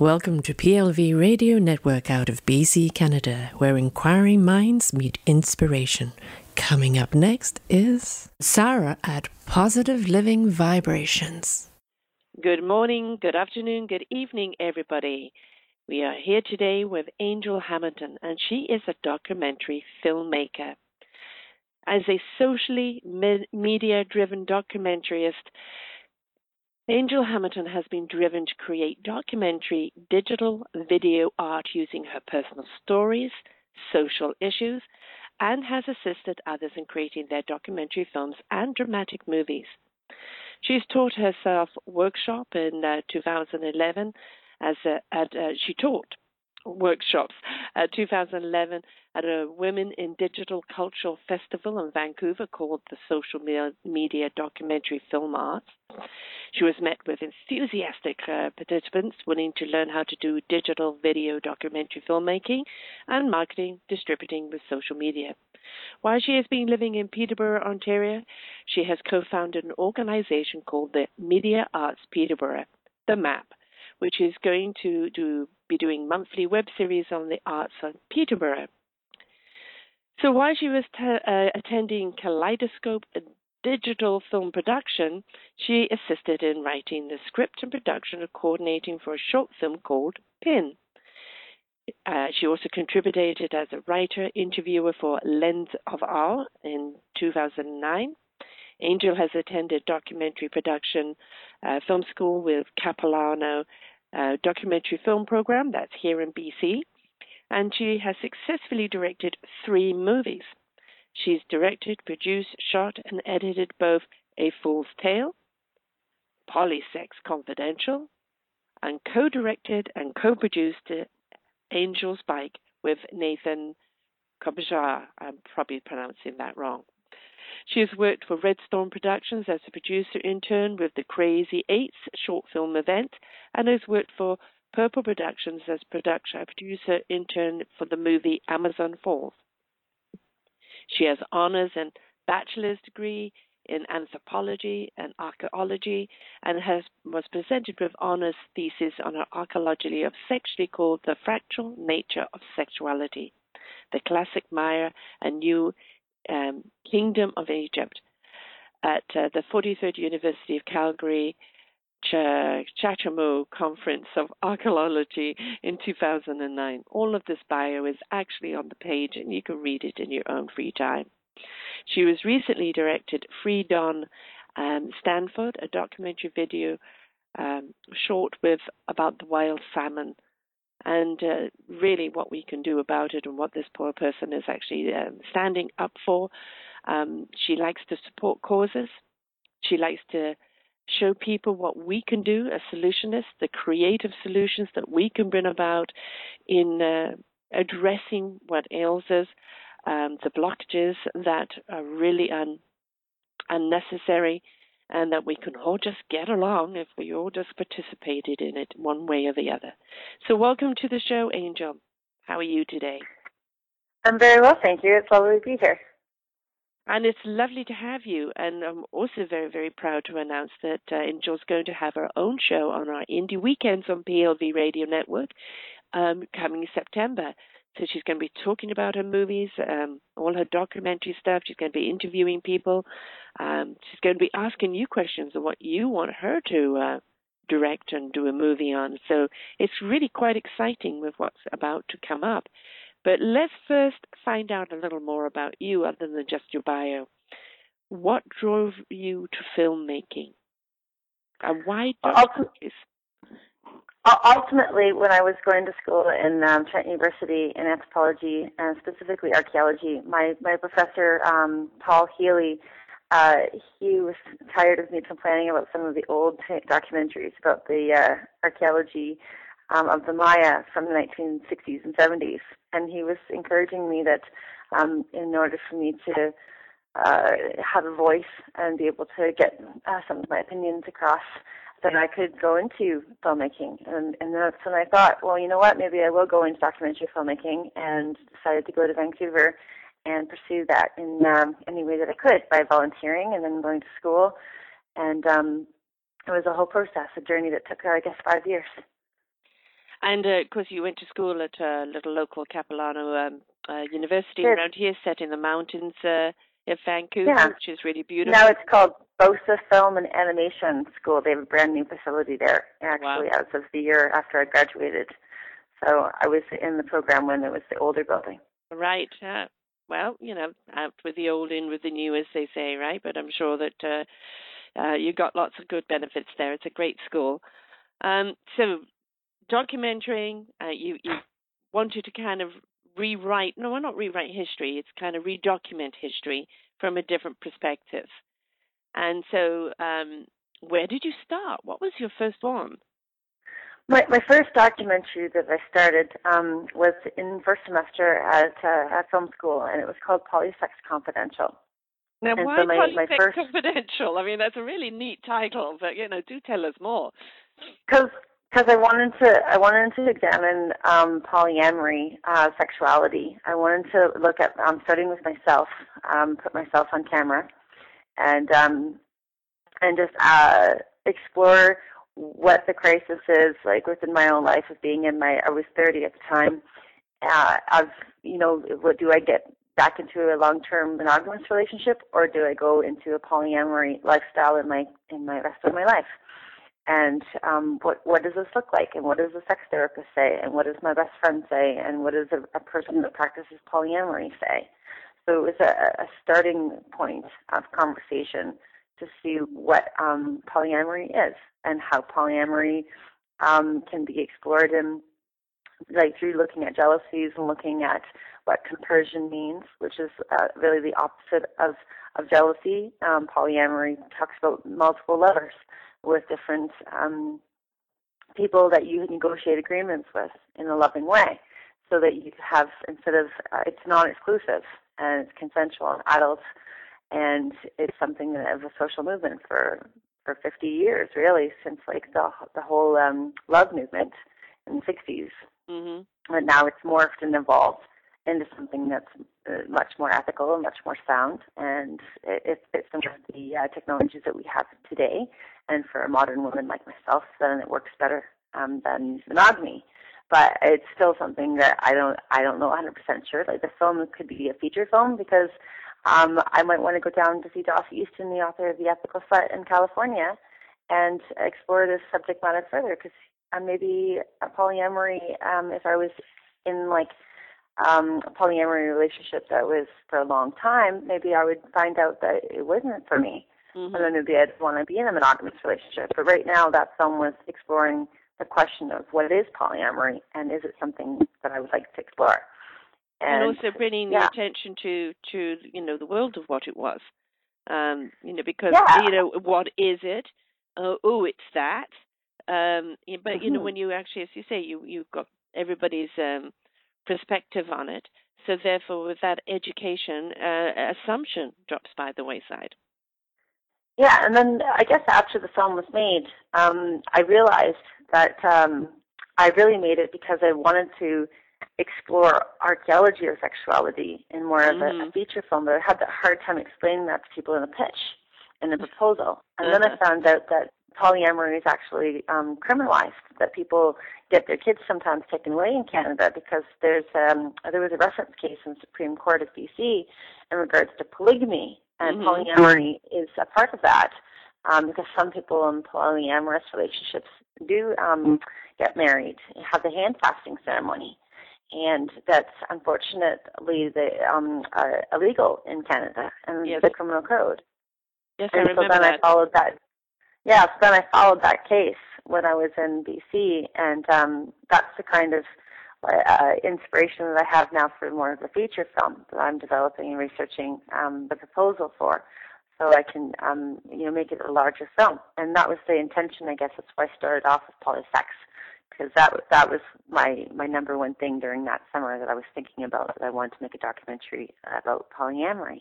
Welcome to PLV Radio Network out of BC, Canada, where inquiring minds meet inspiration. Coming up next is Sarah at Positive Living Vibrations. Good morning, good afternoon, good evening, everybody. We are here today with Angel Hamilton, and she is a documentary filmmaker. As a socially media-driven documentarist, Angel Hamilton has been driven to create documentary digital video art using her personal stories, social issues, and has assisted others in creating their documentary films and dramatic movies. She's taught herself workshop in 2011 at a Women in Digital Cultural Festival in Vancouver called the Social Media Documentary Film Arts. She was met with enthusiastic participants willing to learn how to do digital video documentary filmmaking and marketing, distributing with social media. While she has been living in Peterborough, Ontario, she has co-founded an organization called the Media Arts Peterborough, the MAP, which is going to be doing monthly web series on the arts on Peterborough. So while she was attending Kaleidoscope Digital Film Production, she assisted in writing the script and production and coordinating for a short film called Pin. She also contributed as a writer, interviewer for Lens of Art in 2009. Angel has attended documentary production film school with Capilano documentary film program that's here in BC, and she has successfully directed 3 movies. She's directed, produced, shot, and edited both A Fool's Tale, Polysex Confidential, and co-directed and co-produced Angel's Bike with Nathan Cabajar. I'm probably pronouncing that wrong. She has worked for Redstone Productions as a producer intern with the Crazy 8s short film event, and has worked for Purple Productions as producer intern for the movie Amazon Falls. She has honors and bachelor's degree in anthropology and archaeology, and was presented with honors thesis on her archaeology of sexually called The Fractal Nature of Sexuality, the Classic Maya and New Kingdom of Egypt at the 43rd University of Calgary Chachamu Conference of Archaeology in 2009. All of this bio is actually on the page, and you can read it in your own free time. She was recently directed Free Don Stanford, a documentary video short with about the wild salmon and really what we can do about it and what this poor person is actually standing up for. She likes to support causes. She likes to show people what we can do as solutionists, the creative solutions that we can bring about in addressing what ails us, the blockages that are really unnecessary, and that we can all just get along if we all just participated in it one way or the other. So welcome to the show, Angel. How are you today? I'm very well, thank you. It's lovely to be here. And it's lovely to have you. And I'm also very, very proud to announce that Angel's going to have her own show on our Indie Weekends on PLV Radio Network coming September. So she's going to be talking about her movies, all her documentary stuff. She's going to be interviewing people. She's going to be asking you questions of what you want her to direct and do a movie on. So it's really quite exciting with what's about to come up. But let's first find out a little more about you other than just your bio. What drove you to filmmaking? And why documentaries? Ultimately, when I was going to school in Trent University in anthropology and specifically archaeology, my professor, Paul Healy, he was tired of me complaining about some of the old documentaries about the archaeology of the Maya from the 1960s and 70s. And he was encouraging me that in order for me to have a voice and be able to get some of my opinions across, that I could go into filmmaking. And that's when I thought, well, you know what, maybe I will go into documentary filmmaking, and decided to go to Vancouver and pursue that in any way that I could, by volunteering and then going to school. And it was a whole process, a journey that took, I guess, 5 years. And of course, you went to school at a little local Capilano university around here, set in the mountains of Vancouver, which is really beautiful. Now it's called Bosa Film and Animation School. They have a brand new facility there, actually, as of the year after I graduated. So I was in the program when it was the older building. Right. Well, you know, out with the old, in with the new, as they say, right? But I'm sure that you got lots of good benefits there. It's a great school. So documenting, you wanted to kind of rewrite, no, not rewrite history, it's kind of redocument history from a different perspective. And so where did you start? What was your first one? My first documentary that I started was in first semester at film school, and it was called Polysex Confidential. Now, and why so Polysex Confidential? I mean, that's a really neat title, but, you know, do tell us more. Because I wanted to examine polyamory sexuality. I wanted to look at, starting with myself, put myself on camera, and just explore what the crisis is like within my own life of being in my, I was 30 at the time, of, you know, what do I get back into a long-term monogamous relationship, or do I go into a polyamory lifestyle in my rest of my life? And what does this look like? And what does a sex therapist say? And what does my best friend say? And what does a person that practices polyamory say? So it was a starting point of conversation to see what polyamory is and how polyamory can be explored, and like through looking at jealousies and looking at what compersion means, which is really the opposite of jealousy. Polyamory talks about multiple lovers with different people that you negotiate agreements with in a loving way, so that you have, instead of it's non-exclusive and it's consensual and adult. And it's something that of a social movement for 50 years, really, since like the whole love movement in the 60s. Mm-hmm. But now it's morphed and evolved into something that's much more ethical and much more sound. And it fits into the technologies that we have today. And for a modern woman like myself, then it works better than monogamy. But it's still something that I don't know 100% sure. Like the film could be a feature film, because I might want to go down to see Dossie Easton, the author of The Ethical Slut in California, and explore this subject matter further, because maybe a polyamory, if I was in like a polyamory relationship that was for a long time, maybe I would find out that it wasn't for me. Mm-hmm. And then maybe I'd want to be in a monogamous relationship. But right now that film was exploring the question of what is polyamory, and is it something that I would like to explore? And also bringing the attention to you know, the world of what it was, you know, because you know, what is it? Oh, it's that. But you know, when you actually, as you say, you've got everybody's perspective on it. So therefore, with that education, assumption drops by the wayside. Yeah, and then I guess after the film was made, I realized that I really made it because I wanted to explore archaeology or sexuality in more of a feature film, but I had a hard time explaining that to people in the pitch and the proposal. And then I found out that polyamory is actually criminalized, that people get their kids sometimes taken away in Canada, because there's there was a reference case in the Supreme Court of BC in regards to polygamy, and polyamory is a part of that, because some people in polyamorous relationships do get married, have the hand-fasting ceremony. And that's unfortunately illegal in Canada and the criminal code. Yes, and I remember that. So then I followed that case when I was in BC, and that's the kind of inspiration that I have now for more of the feature film that I'm developing and researching the proposal for, so I can you know, make it a larger film. And that was the intention, I guess. That's why I started off with Polysex, because that was my number one thing during that summer that I was thinking about, that I wanted to make a documentary about polyamory.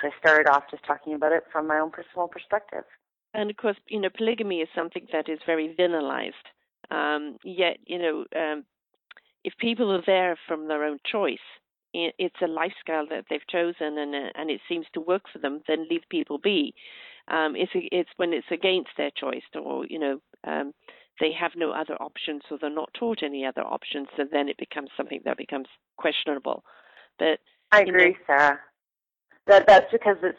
So I started off just talking about it from my own personal perspective. And of course, you know, polygamy is something that is very villainized. Yet, you know, if people are there from their own choice, it's a lifestyle that they've chosen, and it seems to work for them, then leave people be. It's when it's against their choice, or, you know, they have no other option, so they're not taught any other options, so then it becomes something that becomes questionable. But I agree, Sarah. That's because it's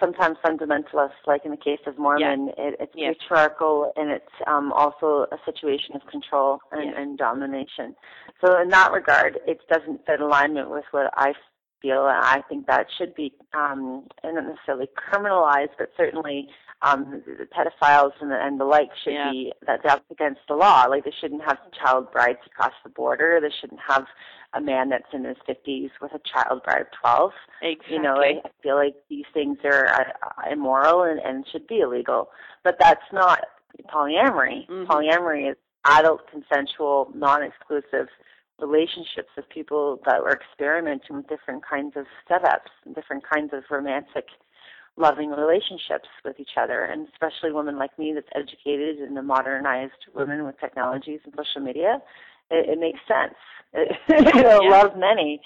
sometimes fundamentalist, like in the case of Mormon, it's patriarchal, and it's also a situation of control and domination. So in that regard, it doesn't fit alignment with what I feel, and I think that should be not necessarily criminalized, but certainly the pedophiles and the like should be, that's against the law. Like, they shouldn't have child brides across the border. They shouldn't have a man that's in his 50s with a child bride of 12. Exactly. You know, I feel like these things are immoral and should be illegal. But that's not polyamory. Mm-hmm. Polyamory is adult, consensual, non-exclusive relationships with people that were experimenting with different kinds of setups and different kinds of romantic, loving relationships with each other, and especially women like me that's educated and a modernized women with technologies and social media. It makes sense. It'll love many,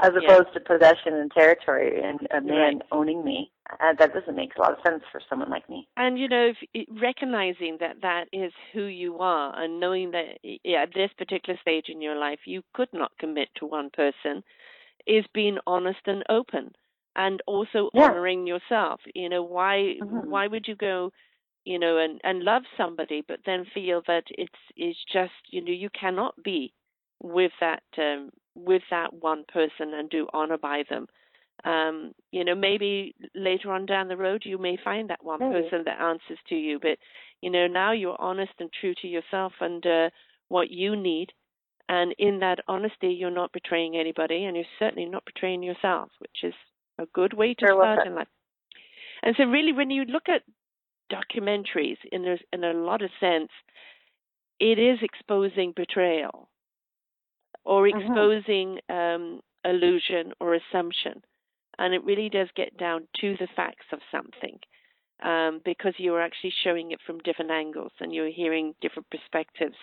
as opposed to possession and territory and a man owning me. That doesn't make a lot of sense for someone like me. And, you know, recognizing that is who you are, and knowing that at this particular stage in your life you could not commit to one person, is being honest and open, and also honoring yourself. You know, why would you go, you know, and love somebody, but then feel that it's just, you know, you cannot be with that one person and do honor by them. You know, maybe later on down the road you may find that one person that answers to you, but, you know, now you're honest and true to yourself and what you need, and in that honesty you're not betraying anybody, and you're certainly not betraying yourself, which is a good way to start in life. And so really, when you look at documentaries, in a lot of sense, it is exposing betrayal or exposing illusion or assumption. And it really does get down to the facts of something, because you are actually showing it from different angles and you're hearing different perspectives.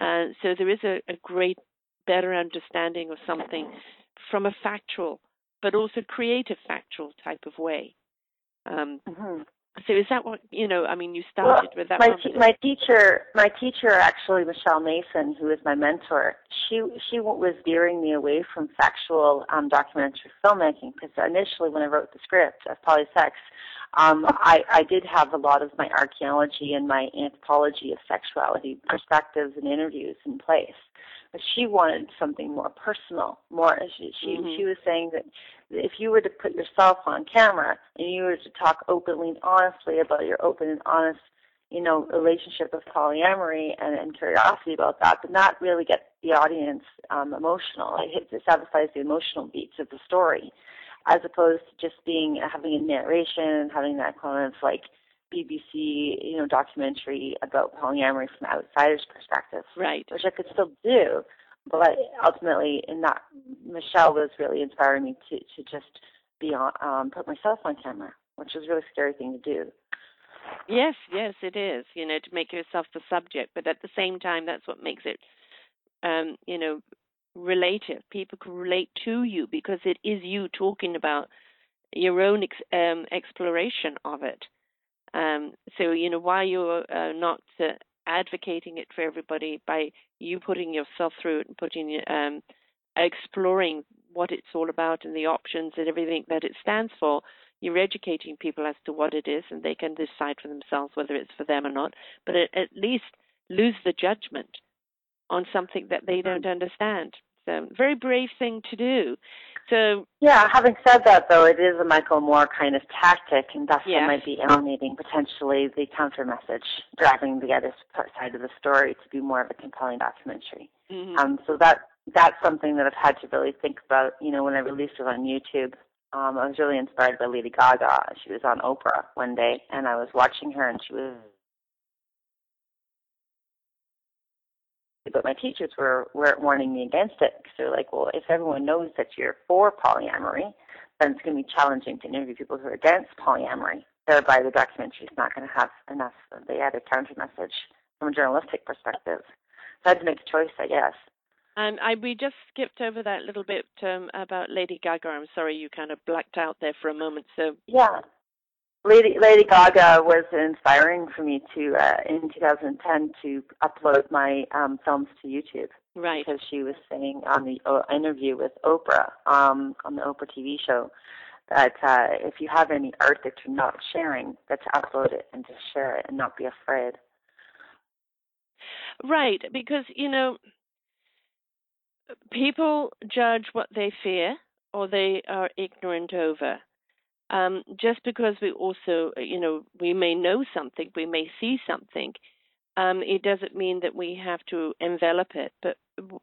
So there is a great, better understanding of something from a factual, but also creative factual type of way. So is that what, you know, I mean, you started with that. My teacher, actually, Michelle Mason, who is my mentor, she was veering me away from factual documentary filmmaking, because initially when I wrote the script of Polysex, I did have a lot of my archaeology and my anthropology of sexuality perspectives and interviews in place. But she wanted something more personal. She was saying that if you were to put yourself on camera and you were to talk openly and honestly about your open and honest, you know, relationship with polyamory and curiosity about that, but not really get the audience emotional. It satisfies the emotional beats of the story, as opposed to just having a narration and having that kind of like BBC, you know, documentary about polyamory from an outsider's perspective, right? Which I could still do, but ultimately, Michelle was really inspiring me to just be on, put myself on camera, which is a really scary thing to do. Yes, it is. You know, to make yourself the subject, but at the same time, that's what makes it, you know, relative. People can relate to you because it is you talking about your own exploration of it. So, you know, why you're not advocating it for everybody by you putting yourself through it and exploring what it's all about and the options and everything that it stands for, you're educating people as to what it is, and they can decide for themselves whether it's for them or not, but at least lose the judgment on something that they don't understand. Very brave thing to do. So having said that, though, it is a Michael Moore kind of tactic, and thus it might be alienating potentially the counter message, driving the other side of the story to be more of a compelling documentary. So that's something that I've had to really think about. You know, when I released it on YouTube, I was really inspired by Lady Gaga. She was on Oprah one day, and I was watching her, and she was. But my teachers were warning me against it, because they're like, well, if everyone knows that you're for polyamory, then it's going to be challenging to interview people who are against polyamory. Thereby, the documentary is not going to have enough of the other counter message from a journalistic perspective. So I had to make a choice, I guess. We just skipped over that little bit about Lady Gaga. I'm sorry, you kind of blacked out there for a moment. So yeah. Lady Gaga was inspiring for me to, in 2010, to upload my films to YouTube. Right. Because she was saying on the interview with Oprah, on the Oprah TV show, that if you have any art that you're not sharing, that to upload it and to share it and not be afraid. Right, because, you know, people judge what they fear or they are ignorant over. Just because we also, you know, we may know something, we may see something, it doesn't mean that we have to envelop it. But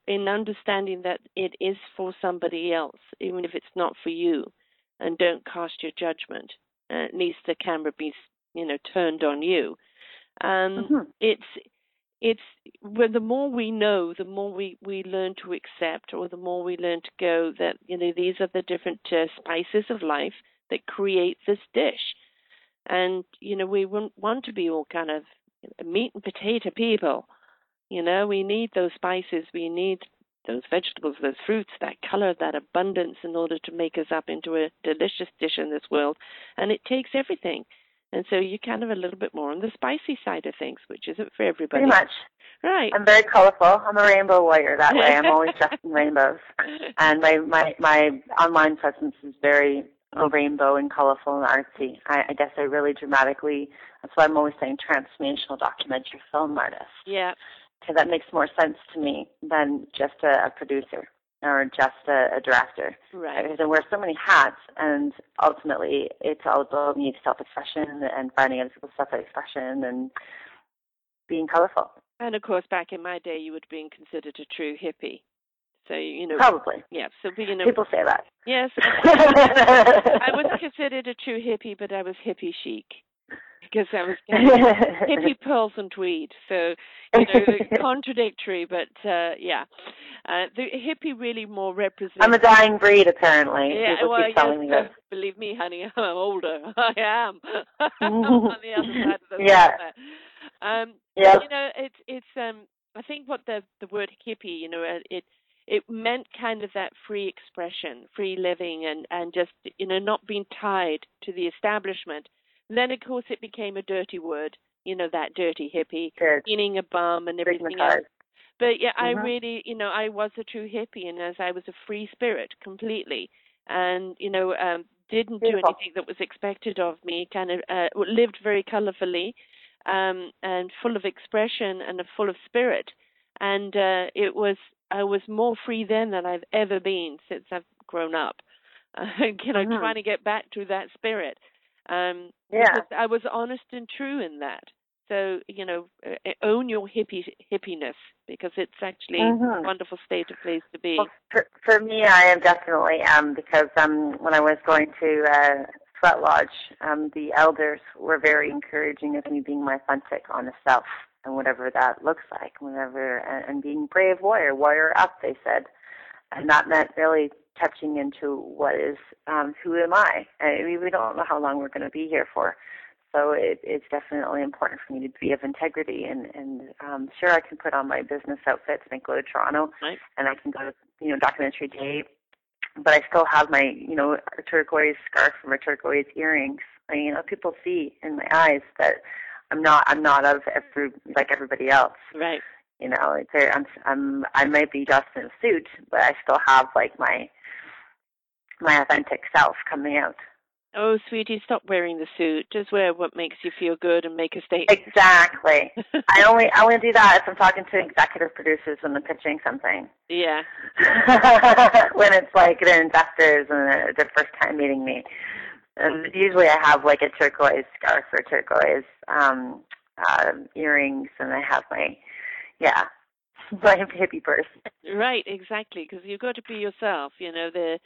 in understanding that it is for somebody else, even if it's not for you, and don't cast your judgment, at least the camera be, you know, turned on you. Well, the more we know, the more we learn to accept, or the more we learn to go that, you know, these are the different spices of life that create this dish. And, you know, we wouldn't want to be all kind of meat and potato people. You know, we need those spices. We need those vegetables, those fruits, that color, that abundance in order to make us up into a delicious dish in this world. And it takes everything. And so you're kind of a little bit more on the spicy side of things, which isn't for everybody. Pretty much. Right. I'm very colorful. I'm a rainbow warrior that way. I'm always dressed in rainbows. And my online presence is very rainbow and colorful and artsy. I guess I really dramatically, that's why I'm always saying transformational documentary film artist. Yeah. Because that makes more sense to me than just a producer or just a director. Right. Because I wear so many hats, and ultimately it's all about me, self-expression and finding other people's self-expression and being colorful. And, of course, back in my day, you would have been considered a true hippie. So, you know. Probably. Yeah. So, you know. People say that. Yes. I wasn't considered a true hippie, but I was hippie chic. Because I was hippie pearls and tweed, so, you know, contradictory, but yeah, the hippie really more represents. I'm a dying breed, apparently. Yeah, well, yes, believe me, honey, I'm older. I am on the other side of the yeah. Yeah. You know, it's I think what the word hippie, you know, it meant kind of that free expression, free living, and just, you know, not being tied to the establishment. Then, of course, it became a dirty word, you know, that dirty hippie, Good. Meaning a bum and everything else. But, yeah, mm-hmm. I really, you know, I was a true hippie, and as I was a free spirit completely and, you know, didn't Beautiful. Do anything that was expected of me, kind of lived very colorfully and full of expression and full of spirit. And I was more free then than I've ever been since I've grown up, you know, mm-hmm. trying to get back to that spirit. Yeah, I was honest and true in that. So, you know, own your hippiness, because it's actually mm-hmm. a wonderful state of place to be. Well, for me, I am definitely because when I was going to Sweat Lodge, the elders were very encouraging of me being my authentic, honest self, and whatever that looks like, and being brave warrior up, they said, and that meant really touching into what is, who am I? I mean, we don't know how long we're going to be here for, so it's definitely important for me to be of integrity, and sure, I can put on my business outfits and go to Toronto, right. and I can go to, you know, documentary day, but I still have my, you know, turquoise scarf and my turquoise earrings. I mean, you know, people see in my eyes that I'm not of like everybody else. Right. You know, I might be dressed in a suit, but I still have like my authentic self coming out. Oh, sweetie, stop wearing the suit. Just wear what makes you feel good and make a statement. Exactly. I only do that if I'm talking to executive producers when I'm pitching something. Yeah. When it's like they're investors and their first time meeting me. And usually I have like a turquoise scarf or turquoise earrings, and I have my... Yeah, but I'm a hippie person. Right, exactly, because you've got to be yourself. You know, the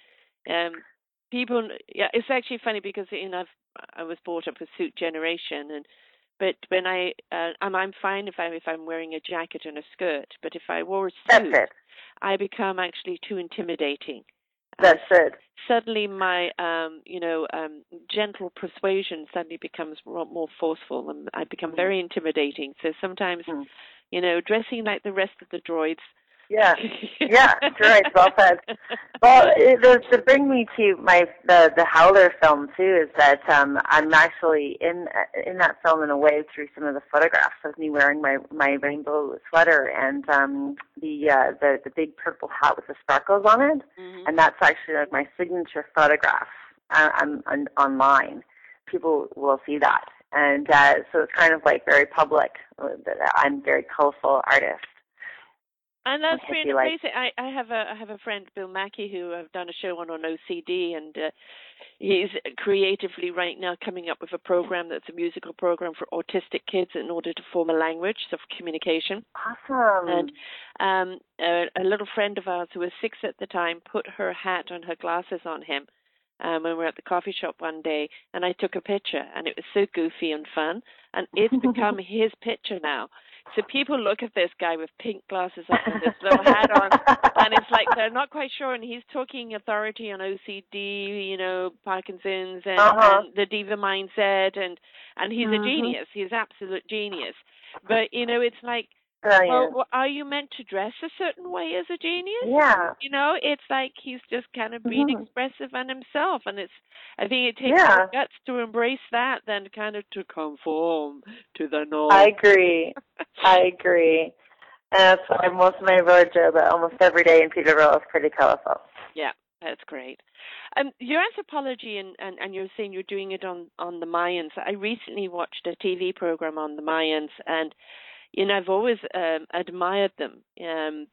people. Yeah, it's actually funny because, you know, I was brought up with suit generation, but when I'm fine if I'm wearing a jacket and a skirt, but if I wore a suit, I become actually too intimidating. That's it. Suddenly, my gentle persuasion suddenly becomes more forceful, and I become very intimidating. So sometimes, you know, dressing like the rest of the droids Yeah, sure, it's well said. Well, to bring me to the Howler film too is that I'm actually in that film in a way through some of the photographs of me wearing my rainbow sweater and the big purple hat with the sparkles on it, mm-hmm. and that's actually like my signature photograph. I'm online. People will see that, and so it's kind of like very public. I'm a very colorful artist. And that's been amazing. I have a friend, Bill Mackey, who I've done a show on OCD, and he's creatively right now coming up with a program that's a musical program for autistic kids in order to form a language of communication. Awesome. And a little friend of ours who was 6 at the time put her hat and her glasses on him when we were at the coffee shop one day, and I took a picture, and it was so goofy and fun, and it's become his picture now. So people look at this guy with pink glasses on and this little hat on, and it's like they're not quite sure. And he's talking authority on OCD, Parkinson's, and, uh-huh. and the diva mindset, and he's mm-hmm. a genius. He's absolute genius. But it's like, well, are you meant to dress a certain way as a genius? Yeah. It's like he's just kind of being mm-hmm. expressive on himself, and I think it takes more guts to embrace that than kind of to conform to the norm. I agree. That's why most of my road job, almost every day in Peterborough, is pretty colorful. Yeah, that's great. Your anthropology, and you're saying you're doing it on the Mayans. I recently watched a TV program on the Mayans, and I've always admired them,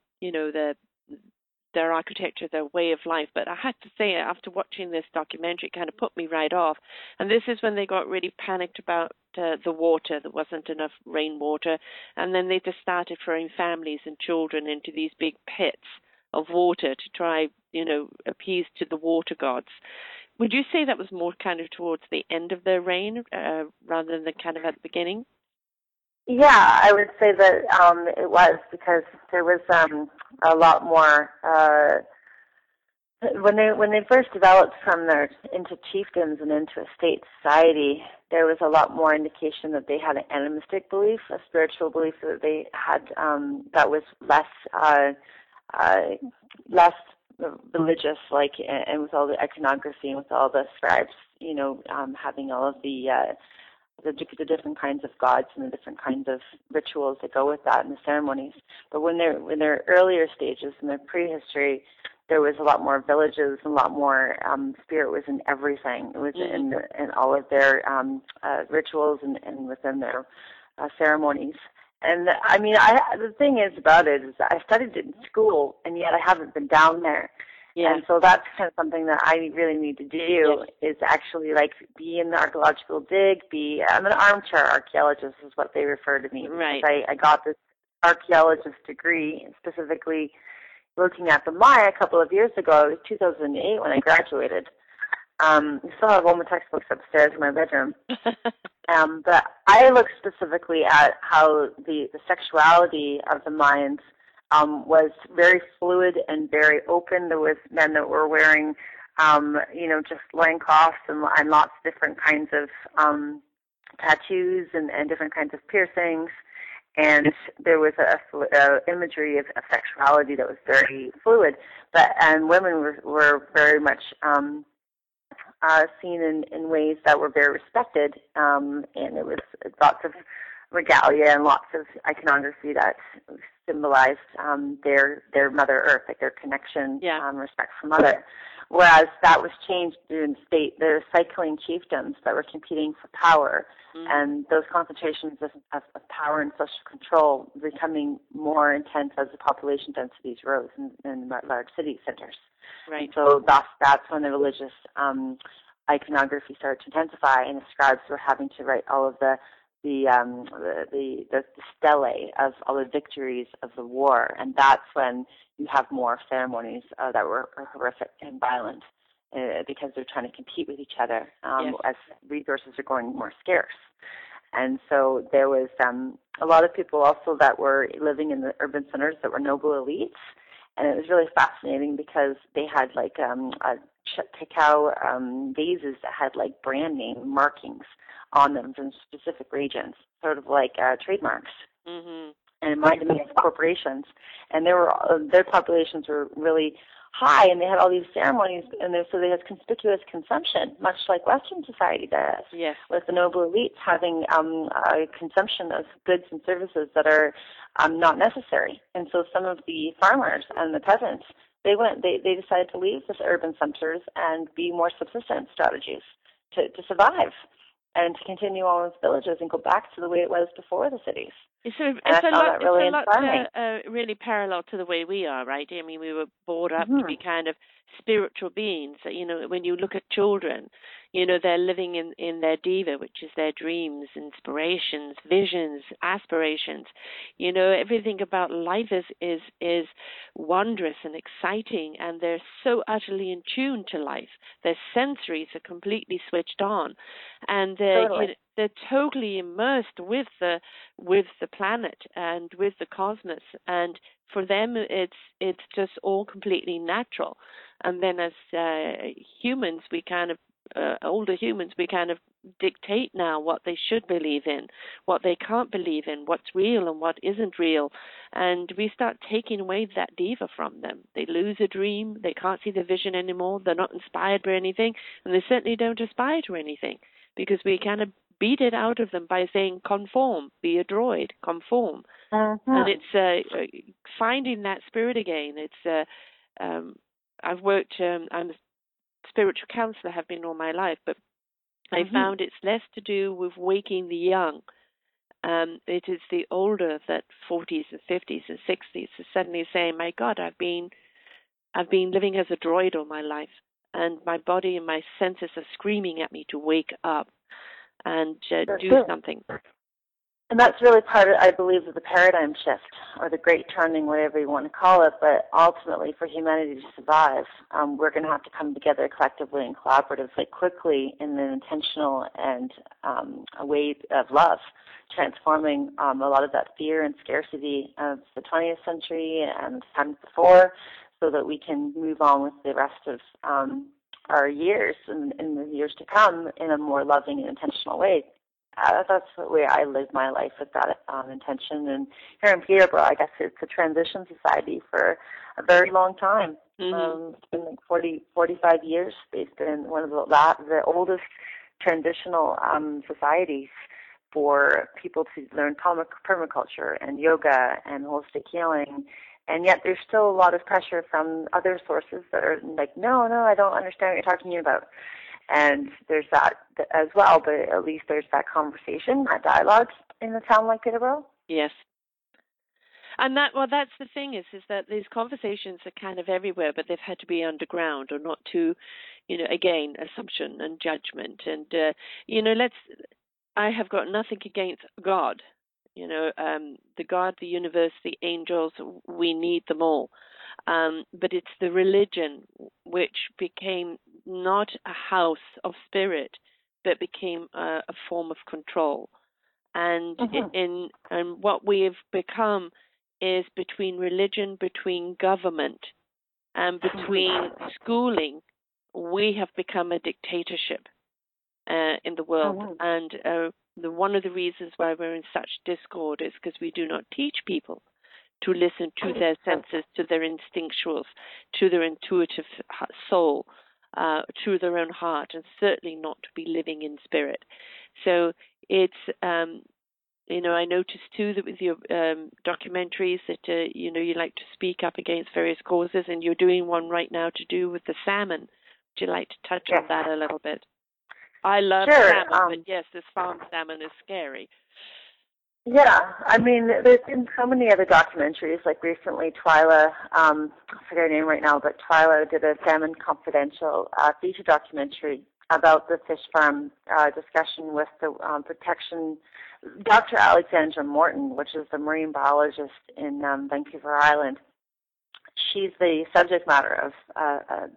their architecture, their way of life. But I have to say, after watching this documentary, it kind of put me right off. And this is when they got really panicked about the water. There wasn't enough rainwater. And then they just started throwing families and children into these big pits of water to try, appease to the water gods. Would you say that was more kind of towards the end of their reign rather than kind of at the beginning? Yeah, I would say that it was, because there was a lot more when they first developed from their into chiefdoms and into a state society. There was a lot more indication that they had an animistic belief, a spiritual belief that they had that was less religious, like, and with all the iconography and with all the scribes, having all of the different kinds of gods and the different kinds of rituals that go with that and the ceremonies. But when they're earlier stages in their prehistory, there was a lot more villages, a lot more spirit was in everything. It was mm-hmm. in all of their rituals and within their ceremonies. And the thing is about it is I studied it in school, and yet I haven't been down there. Yeah. And so that's kind of something that I really need to do is actually be in the archaeological dig. I'm an armchair archaeologist is what they refer to me. Right. I got this archaeologist degree specifically looking at the Maya a couple of years ago. It was 2008 when I graduated. I still have all my textbooks upstairs in my bedroom. But I looked specifically at how the sexuality of the Mayans was very fluid and very open. There was men that were wearing, just loincloths and lots of different kinds of tattoos and different kinds of piercings. And there was a imagery of sexuality that was very fluid. And women were very much seen in ways that were very respected. And there was lots of regalia and lots of iconography that symbolized their Mother Earth, like their connection, respect for Mother. Whereas that was changed in state. There were cycling chiefdoms that were competing for power, mm-hmm. and those concentrations of power and social control becoming more intense as the population densities rose in large city centers. Right. And so that's when the religious iconography started to intensify, and the scribes were having to write all of the stelae of all the victories of the war, and that's when you have more ceremonies that were horrific and violent because they're trying to compete with each other as resources are going more scarce. And so there was a lot of people also that were living in the urban centers that were noble elites, and it was really fascinating because they had cacao vases that had brand name markings on them from specific regions, sort of like trademarks. Mm-hmm. and mining corporations, and they were their populations were really high, and they had all these ceremonies, and so they had conspicuous consumption, much like Western society does. Yes. With the noble elites having a consumption of goods and services that are not necessary, and so some of the farmers and the peasants they decided to leave this urban centers and be more subsistence strategies to survive and to continue on with villages and go back to the way it was before the cities. It's really parallel to the way we are, right? I mean, we were brought up to be kind of spiritual beings. You know, when you look at children, you know, they're living in their diva, which is their dreams, inspirations, visions, aspirations. You know, everything about life is wondrous and exciting, and they're so utterly in tune to life. Their sensories are completely switched on, and they're totally immersed with the planet and with the cosmos, and for them it's just all completely natural. And then as humans, older humans, we kind of dictate now what they should believe in, what they can't believe in, what's real and what isn't real, and we start taking away that diva from them. They lose a dream, they can't see the vision anymore, they're not inspired by anything, and they certainly don't aspire to anything, because we kind of beat it out of them by saying, conform, be a droid, conform. And it's finding that spirit again. It's I'm a spiritual counselor, have been all my life, but I found it's less to do with waking the young. It is the older, that 40s and 50s and 60s, is suddenly saying, my God, I've been living as a droid all my life, and my body and my senses are screaming at me to wake up and do something. And that's really part of, I believe, of the paradigm shift, or the great turning, whatever you want to call it. But ultimately, for humanity to survive, we're going to have to come together collectively and collaboratively quickly in an intentional and a way of love, transforming a lot of that fear and scarcity of the 20th century and times before, so that we can move on with the rest of our years and in the years to come in a more loving and intentional way. That's the way I live my life, with that intention. And here in Peterborough, I guess it's a transition society for a very long time. It's been like 45 years. They've been one of the oldest transitional societies for people to learn permaculture and yoga and holistic healing. And yet there's still a lot of pressure from other sources that are like, no, I don't understand what you're talking about. And there's that as well, but at least there's that conversation, that dialogue in a town like Peterborough. Yes. And that's the thing is that these conversations are kind of everywhere, but they've had to be underground or not too, you know, again, assumption and judgment. And, I have got nothing against God. You know, the God, the universe, the angels, we need them all. But it's the religion which became not a house of spirit, but became a form of control. And and what we have become is between religion, between government, and between schooling, we have become a dictatorship in the world. Oh, wow. And one of the reasons why we're in such discord is because we do not teach people to listen to their senses, to their instinctuals, to their intuitive soul, to their own heart, and certainly not to be living in spirit. So it's, I noticed too that with your documentaries that, you like to speak up against various causes, and you're doing one right now to do with the salmon. Would you like to touch on that a little bit? I love salmon, but yes, this farm salmon is scary. Yeah, I mean, there's been so many other documentaries, like recently Twyla, I forget her name right now, but Twyla did a Salmon Confidential feature documentary about the fish farm discussion with the protection, Dr. Alexandra Morton, which is the marine biologist in Vancouver Island. She's the subject matter of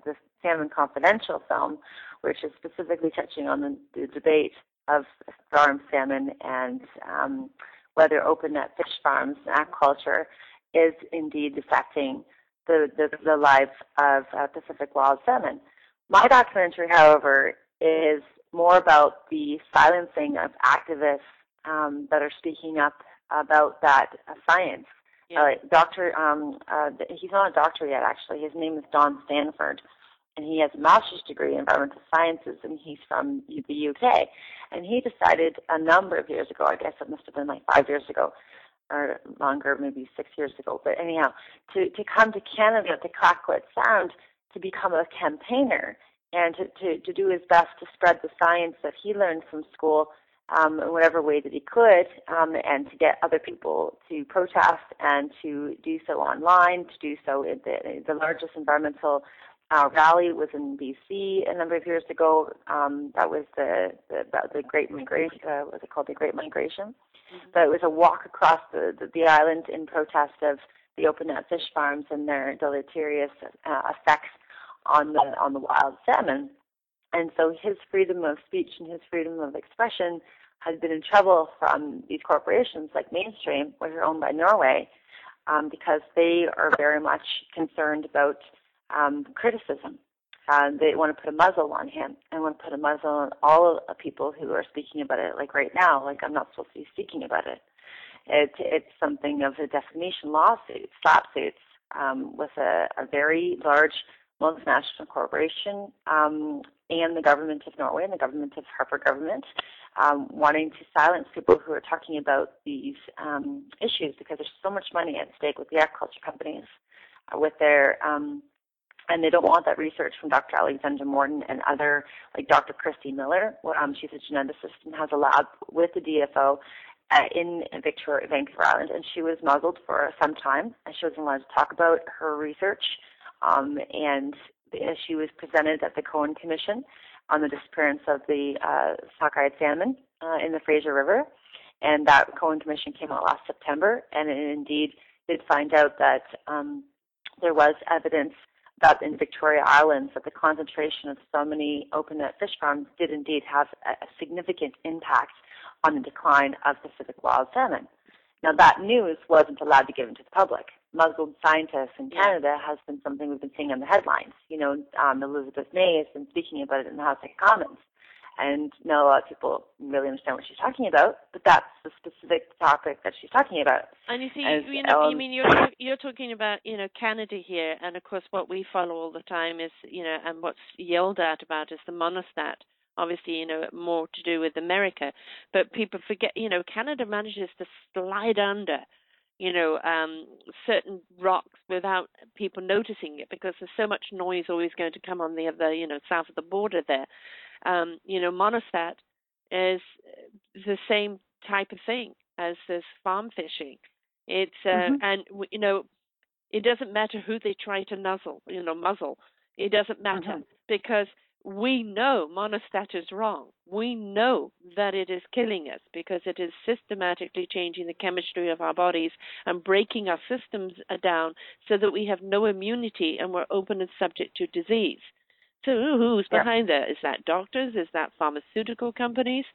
the Salmon Confidential film, which is specifically touching on the debate of farm salmon and whether open-net fish farms and aquaculture is indeed affecting the lives of Pacific wild salmon. My documentary, however, is more about the silencing of activists that are speaking up about that science. Yeah. He's not a doctor yet, actually. His name is Don Stanford, and he has a master's degree in environmental sciences, and he's from the UK. And he decided a number of years ago, I guess it must have been like 5 years ago, or longer, maybe 6 years ago, but anyhow, to come to Canada, to Clackwit Sound, to become a campaigner and to do his best to spread the science that he learned from school in whatever way that he could, and to get other people to protest and to do so online, to do so in the largest environmental rally was in BC a number of years ago. That was the Great Migration. Was it called the Great Migration? Mm-hmm. But it was a walk across the island in protest of the open net fish farms and their deleterious effects on the wild salmon. And so his freedom of speech and his freedom of expression has been in trouble from these corporations like Mainstream, which are owned by Norway, because they are very much concerned about criticism. They want to put a muzzle on him and want to put a muzzle on all of the people who are speaking about it, like right now. Like, I'm not supposed to be speaking about it. It's something of a defamation lawsuit, slapsuits, with a very large multinational corporation and the government of Norway and the government of Harper government wanting to silence people who are talking about these issues, because there's so much money at stake with the agriculture companies, with their and they don't want that research from Dr. Alexander Morton and other, like Dr. Christy Miller. She's a geneticist and has a lab with the DFO in Victoria, Vancouver Island, and she was muzzled for some time, and she wasn't allowed to talk about her research. And she was presented at the Cohen Commission on the disappearance of the sockeye salmon in the Fraser River. And that Cohen Commission came out last September, and it indeed did find out that there was evidence that in Victoria Islands that the concentration of so many open net fish farms did indeed have a significant impact on the decline of Pacific wild salmon. Now, that news wasn't allowed to give into the public. Muzzled scientists in Canada has been something we've been seeing on the headlines. You know, Elizabeth May has been speaking about it in the House of Commons, and not a lot of people really understand what she's talking about, but that's the specific topic that she's talking about. And you see, you're talking about, you know, Canada here, and of course what we follow all the time is, you know, and what's yelled at about is the monostat. Obviously, you know, more to do with America, but people forget, you know, Canada manages to slide under, you know, certain rocks without people noticing it, because there's so much noise always going to come on the other, you know, south of the border there. You know, monostat is the same type of thing as this farm fishing. It's, and, you know, it doesn't matter who they try to muzzle. It doesn't matter because we know monostat is wrong. We know that it is killing us because it is systematically changing the chemistry of our bodies and breaking our systems down so that we have no immunity and we're open and subject to disease. So who's behind there? Is that doctors? Is that pharmaceutical companies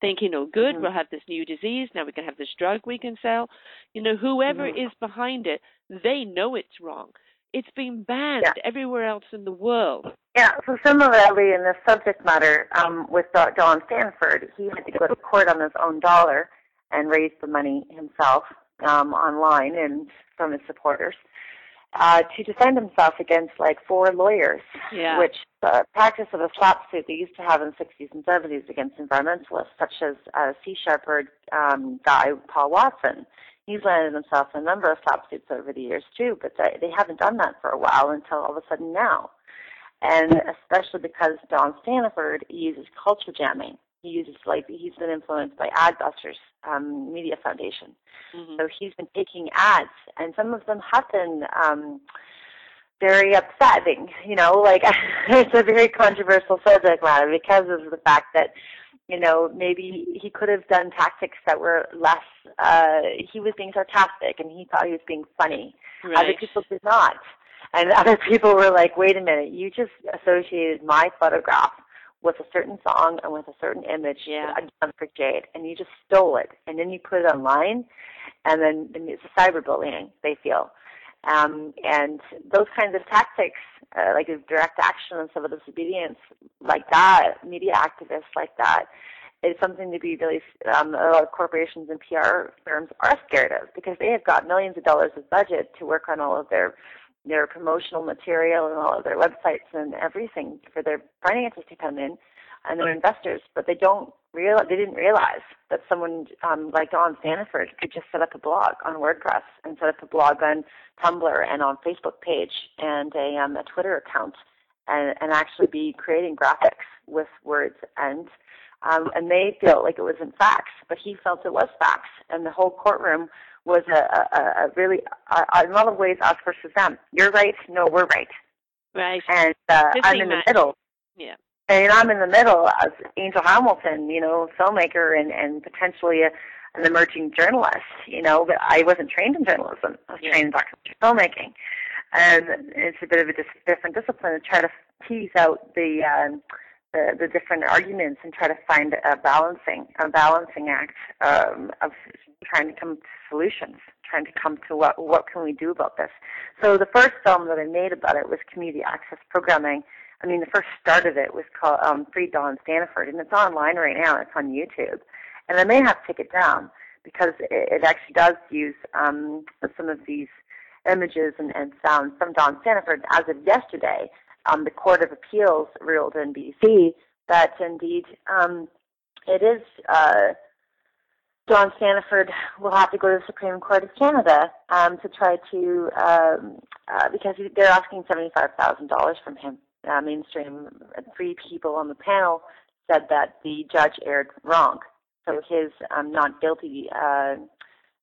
thinking, oh, good, we'll have this new disease. Now we can have this drug we can sell. You know, whoever is behind it, they know it's wrong. It's been banned everywhere else in the world. Yeah, so similarly in this subject matter with Don Stanford, he had to go to court on his own dollar and raise the money himself online and from his supporters to defend himself against like four lawyers, which the practice of a slapsuit they used to have in the 60s and 70s against environmentalists, such as Sea Shepherd guy Paul Watson. He's landed himself a number of slapsuits over the years, too, but they haven't done that for a while until all of a sudden now, and especially because Don Stanford uses culture jamming. He uses, like, he's been influenced by Adbusters Media Foundation, so he's been taking ads, and some of them have been very upsetting, you know, like it's a very controversial subject matter because of the fact that, you know, maybe he could have done tactics that were less, he was being sarcastic and he thought he was being funny. Right. Other people did not. And other people were like, wait a minute, you just associated my photograph with a certain song and with a certain image that I've done for Jade, and you just stole it. And then you put it online, and then it's a cyberbullying, they feel. And those kinds of tactics, like direct action and civil disobedience like that, media activists like that, is something to be really, a lot of corporations and PR firms are scared of, because they have got millions of dollars of budget to work on all of their promotional material and all of their websites and everything for their finances to come in and their investors, but they didn't realize that someone like Don Stanford could just set up a blog on WordPress and set up a blog on Tumblr and on Facebook page and a Twitter account and actually be creating graphics with words and they felt like it wasn't facts, but he felt it was facts, and the whole courtroom was a really, in a lot of ways, us versus them. You're right. No, we're right. Right. And I'm in the middle. Yeah. And I'm in the middle as Angel Hamilton, you know, filmmaker and potentially an emerging journalist, you know, but I wasn't trained in journalism. I was trained in documentary filmmaking. And it's a bit of a different discipline to try to tease out the different arguments and try to find a balancing act of trying to come to solutions, trying to come to what can we do about this. So the first film that I made about it was community access programming. I mean, the first start of it was called Free Don Stanford, and it's online right now. It's on YouTube, and I may have to take it down because it actually does use some of these images and sounds from Don Stanford. As of yesterday, the Court of Appeals ruled in BC that indeed it is Don Stanford will have to go to the Supreme Court of Canada to try to because they're asking $75,000 from him. Mainstream, three people on the panel said that the judge erred wrong. So his not guilty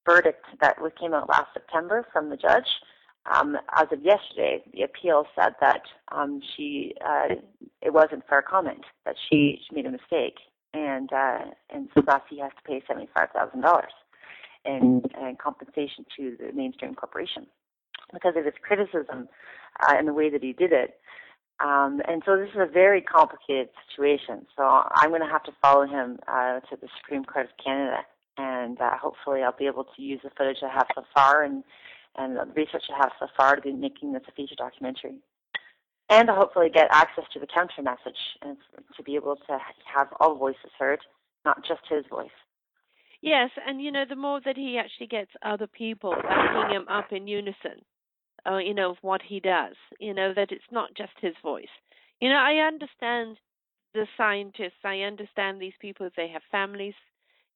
verdict that came out last September from the judge. As of yesterday, the appeal said that it wasn't fair comment, that she made a mistake, and so Rossi has to pay $75,000 in compensation to the Mainstream Corporation because of his criticism and the way that he did it. And so this is a very complicated situation. So I'm going to have to follow him to the Supreme Court of Canada, and hopefully I'll be able to use the footage I have so far and the research I have so far to be making this a feature documentary, and to hopefully get access to the counter message and to be able to have all voices heard, not just his voice. Yes, and you know, the more that he actually gets other people backing him up in unison, you know, of what he does, you know, that it's not just his voice. You know, I understand the scientists, I understand these people, they have families,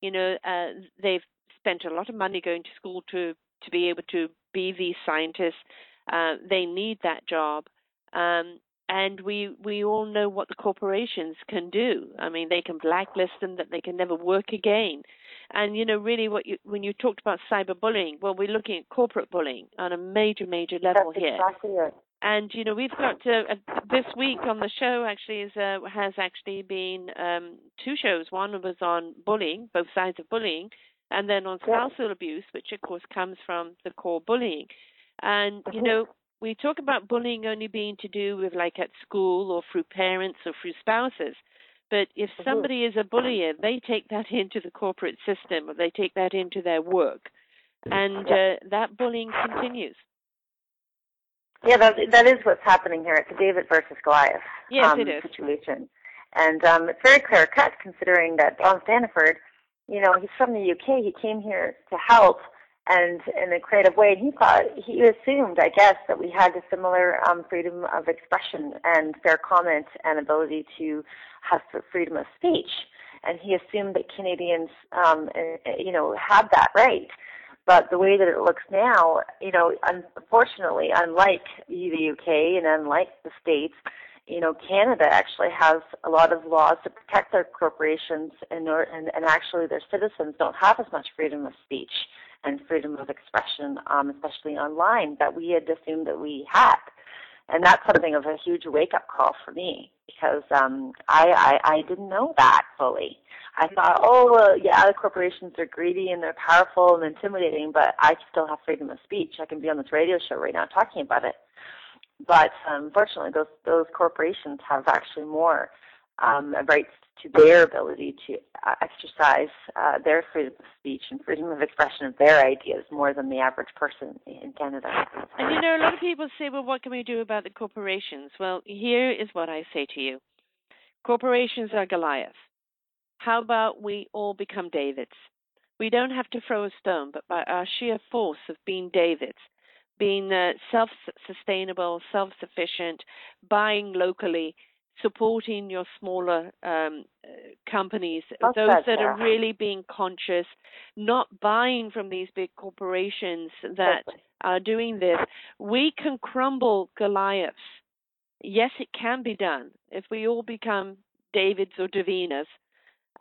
you know, they've spent a lot of money going to school to be able to be these scientists. They need that job. And we all know what the corporations can do. I mean, they can blacklist them, that they can never work again. And, you know, really when you talked about cyberbullying, well, we're looking at corporate bullying on a major, major level. That's here. Exactly right. And, you know, we've got this week on the show actually has actually been two shows. One was on bullying, both sides of bullying, and then on spousal abuse, which, of course, comes from the core bullying. And, you know, we talk about bullying only being to do with like at school or through parents or through spouses. But if somebody is a bullier, they take that into the corporate system, or they take that into their work. And that bullying continues. Yeah, that is what's happening here. It's a David versus Goliath it is. Situation. And it's very clear-cut, considering that Don Stanford, you know, he's from the UK. He came here to help and in a creative way. And he assumed, I guess, that we had a similar freedom of expression and fair comment and ability to have freedom of speech. And he assumed that Canadians, you know, had that right. But the way that it looks now, you know, unfortunately, unlike the UK and unlike the States, you know, Canada actually has a lot of laws to protect their corporations, and actually their citizens don't have as much freedom of speech and freedom of expression, especially online, that we had assumed that we had. And that's something of a huge wake-up call for me, because I didn't know that fully. I thought, the corporations are greedy and they're powerful and intimidating, but I still have freedom of speech. I can be on this radio show right now talking about it. But unfortunately, those corporations have actually more rights to their ability to exercise their freedom of speech and freedom of expression of their ideas more than the average person in Canada. And, you know, a lot of people say, well, what can we do about the corporations? Well, here is what I say to you. Corporations are Goliath. How about we all become Davids? We don't have to throw a stone, but by our sheer force of being Davids, being self-sustainable, self-sufficient, buying locally, supporting your smaller companies, those that are really being conscious, not buying from these big corporations that are doing this, we can crumble Goliaths. Yes, it can be done if we all become Davids or Davinas,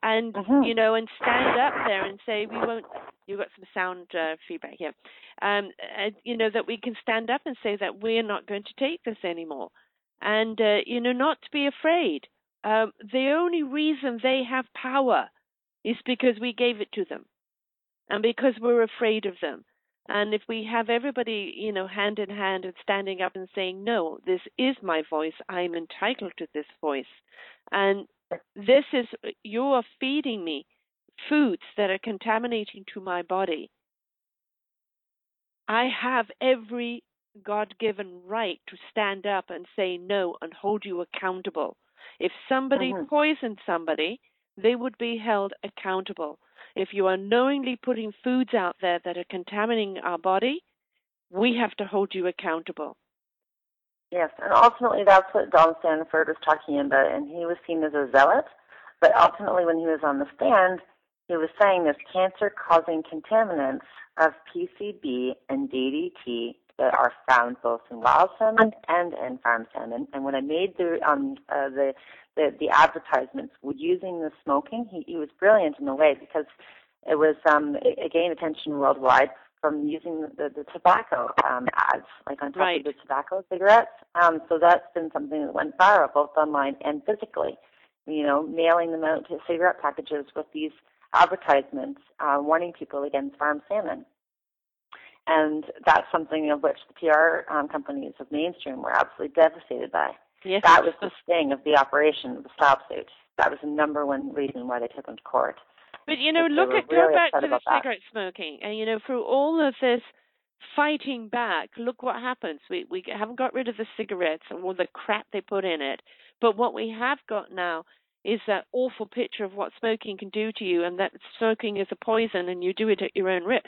and you know, and stand up there and say we won't. You've got some sound feedback here, you know, that we can stand up and say that we're not going to take this anymore, and you know, not to be afraid. The only reason they have power is because we gave it to them, and because we're afraid of them. And if we have everybody, you know, hand in hand and standing up and saying, no, this is my voice. I'm entitled to this voice. And this is, you are feeding me foods that are contaminating to my body. I have every God-given right to stand up and say no and hold you accountable. If somebody poisoned somebody, they would be held accountable. If you are knowingly putting foods out there that are contaminating our body, we have to hold you accountable. Yes, and ultimately that's what Don Stanford was talking about, and he was seen as a zealot, but ultimately when he was on the stand, he was saying this cancer-causing contaminants of PCB and DDT that are found both in wild salmon and in farm salmon. And when I made the advertisements using the smoking, he was brilliant in a way because it was it gained attention worldwide from using the tobacco ads, like on top of the tobacco cigarettes. So that's been something that went viral both online and physically. You know, mailing them out to cigarette packages with these advertisements warning people against farm salmon. And that's something of which the PR companies of Mainstream were absolutely devastated by. Yes. That was the sting of the operation, the slap suit. That was the number one reason why they took them to court. But, you know, go back to the cigarette smoking. And, you know, through all of this fighting back, look what happens. We haven't got rid of the cigarettes and all the crap they put in it. But what we have got now is that awful picture of what smoking can do to you and that smoking is a poison and you do it at your own risk.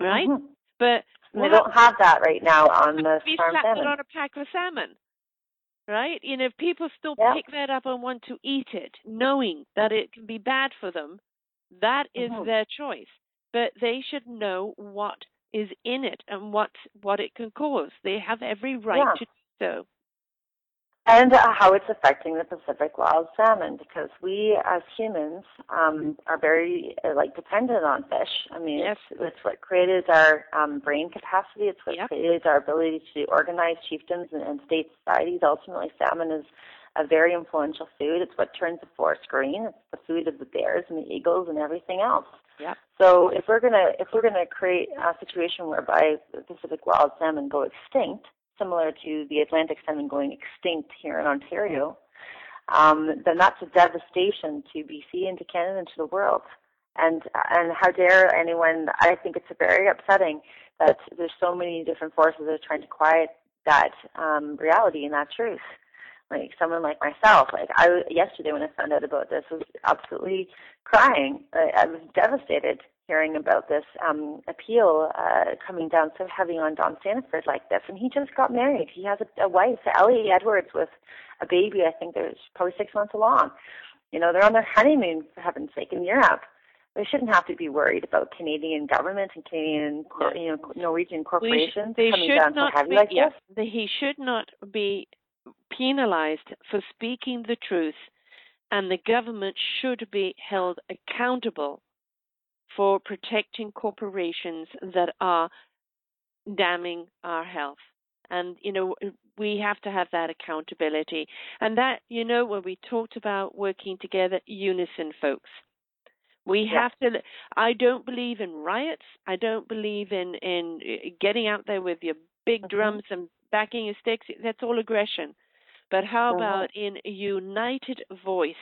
Right? Mm-hmm. But we don't have that right now on the farm salmon. It on a pack of salmon. Right? You know, people still pick that up and want to eat it, knowing that it can be bad for them. That is their choice. But they should know what is in it and what it can cause. They have every right to do so. And how it's affecting the Pacific wild salmon, because we as humans are very dependent on fish. I mean, it's what created our brain capacity. It's what created our ability to organize chiefdoms and state societies. Ultimately, salmon is a very influential food. It's what turns the forest green. It's the food of the bears and the eagles and everything else. Yep. So if we're gonna create a situation whereby the Pacific wild salmon go extinct, similar to the Atlantic salmon going extinct here in Ontario, then that's a devastation to BC and to Canada and to the world. And how dare anyone, I think it's very upsetting that there's so many different forces that are trying to quiet that reality and that truth. Like someone like myself, yesterday when I found out about this, I was absolutely crying. I was devastated hearing about this appeal coming down so heavy on Don Stanford like this. And he just got married. He has a wife, Ellie Edwards, with a baby. I think there's probably 6 months along. You know, they're on their honeymoon, for heaven's sake, in Europe. They shouldn't have to be worried about Canadian government and Canadian, Norwegian corporations coming down so heavy like this. He should not be penalized for speaking the truth, and the government should be held accountable for protecting corporations that are damning our health. And, you know, we have to have that accountability. And that, you know, when we talked about working together, unison, folks. We have to. I don't believe in riots. I don't believe in getting out there with your big drums and backing your sticks. That's all aggression. But how about in a united voice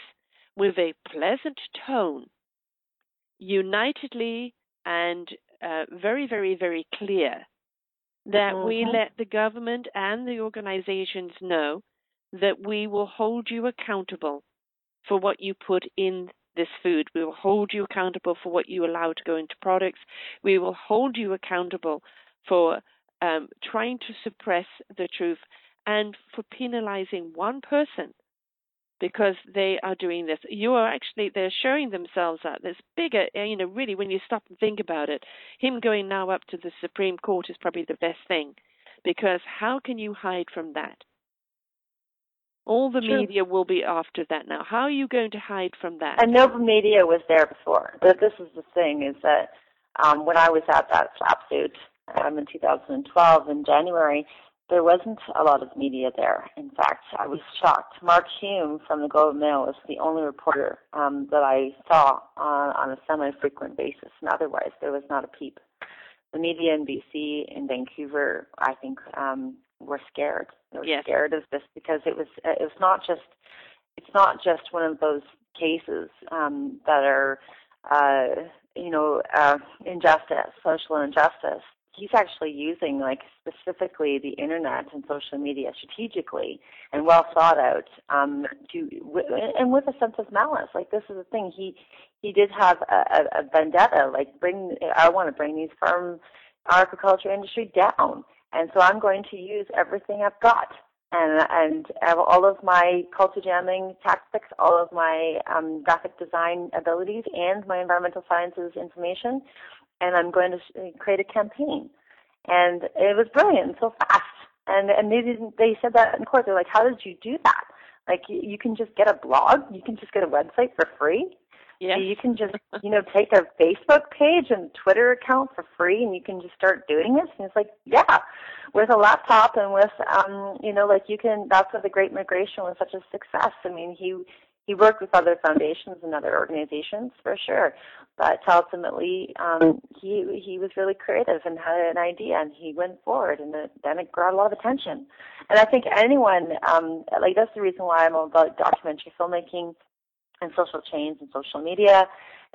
with a pleasant tone, unitedly and very, very, very clear, that we let the government and the organizations know that we will hold you accountable for what you put in this food. We will hold you accountable for what you allow to go into products. We will hold you accountable for trying to suppress the truth and for penalizing one person because they are doing this. You are actually, they're showing themselves out. There's bigger, you know, really, when you stop and think about it, him going now up to the Supreme Court is probably the best thing, because how can you hide from that? All the media will be after that now. How are you going to hide from that? And no media was there before. But this is the thing, is that when I was at that slapsuit in 2012 in January, there wasn't a lot of media there. In fact, I was shocked. Mark Hume from the Globe and Mail was the only reporter that I saw on a semi-frequent basis, and otherwise there was not a peep. The media in BC and Vancouver, I think, were scared. They were scared of this because it's not just one of those cases that are injustice, social injustice. He's actually using specifically the internet and social media strategically and well thought out and with a sense of malice. This is the thing. He did have a vendetta. I want to bring these farm agriculture industry down. And so I'm going to use everything I've got and all of my culture jamming tactics, all of my graphic design abilities and my environmental sciences information, and I'm going to create a campaign. And it was brilliant, so fast. And they said that in court. They're like, how did you do that? You can just get a blog. You can just get a website for free. Yes. You can just, take a Facebook page and Twitter account for free, and you can just start doing this. And it's with a laptop and with, you can. That's where the Great Migration was such a success. I mean, he worked with other foundations and other organizations for sure, but ultimately he was really creative and had an idea, and he went forward, and then it got a lot of attention. And I think anyone, that's the reason why I'm all about documentary filmmaking and social change and social media,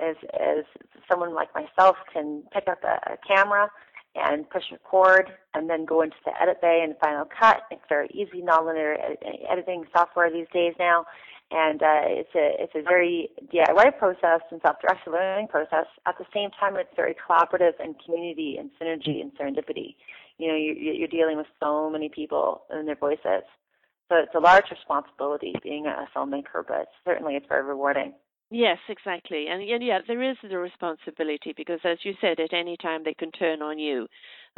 is someone like myself can pick up a camera and push record and then go into the edit bay and Final Cut. It's very easy, nonlinear editing software these days now, and it's a very DIY process and self-directed learning process. At the same time, it's very collaborative and community and synergy and serendipity. You're dealing with so many people and their voices. So it's a large responsibility being a filmmaker, but certainly it's very rewarding. Yes, exactly. And there is the responsibility because, as you said, at any time they can turn on you.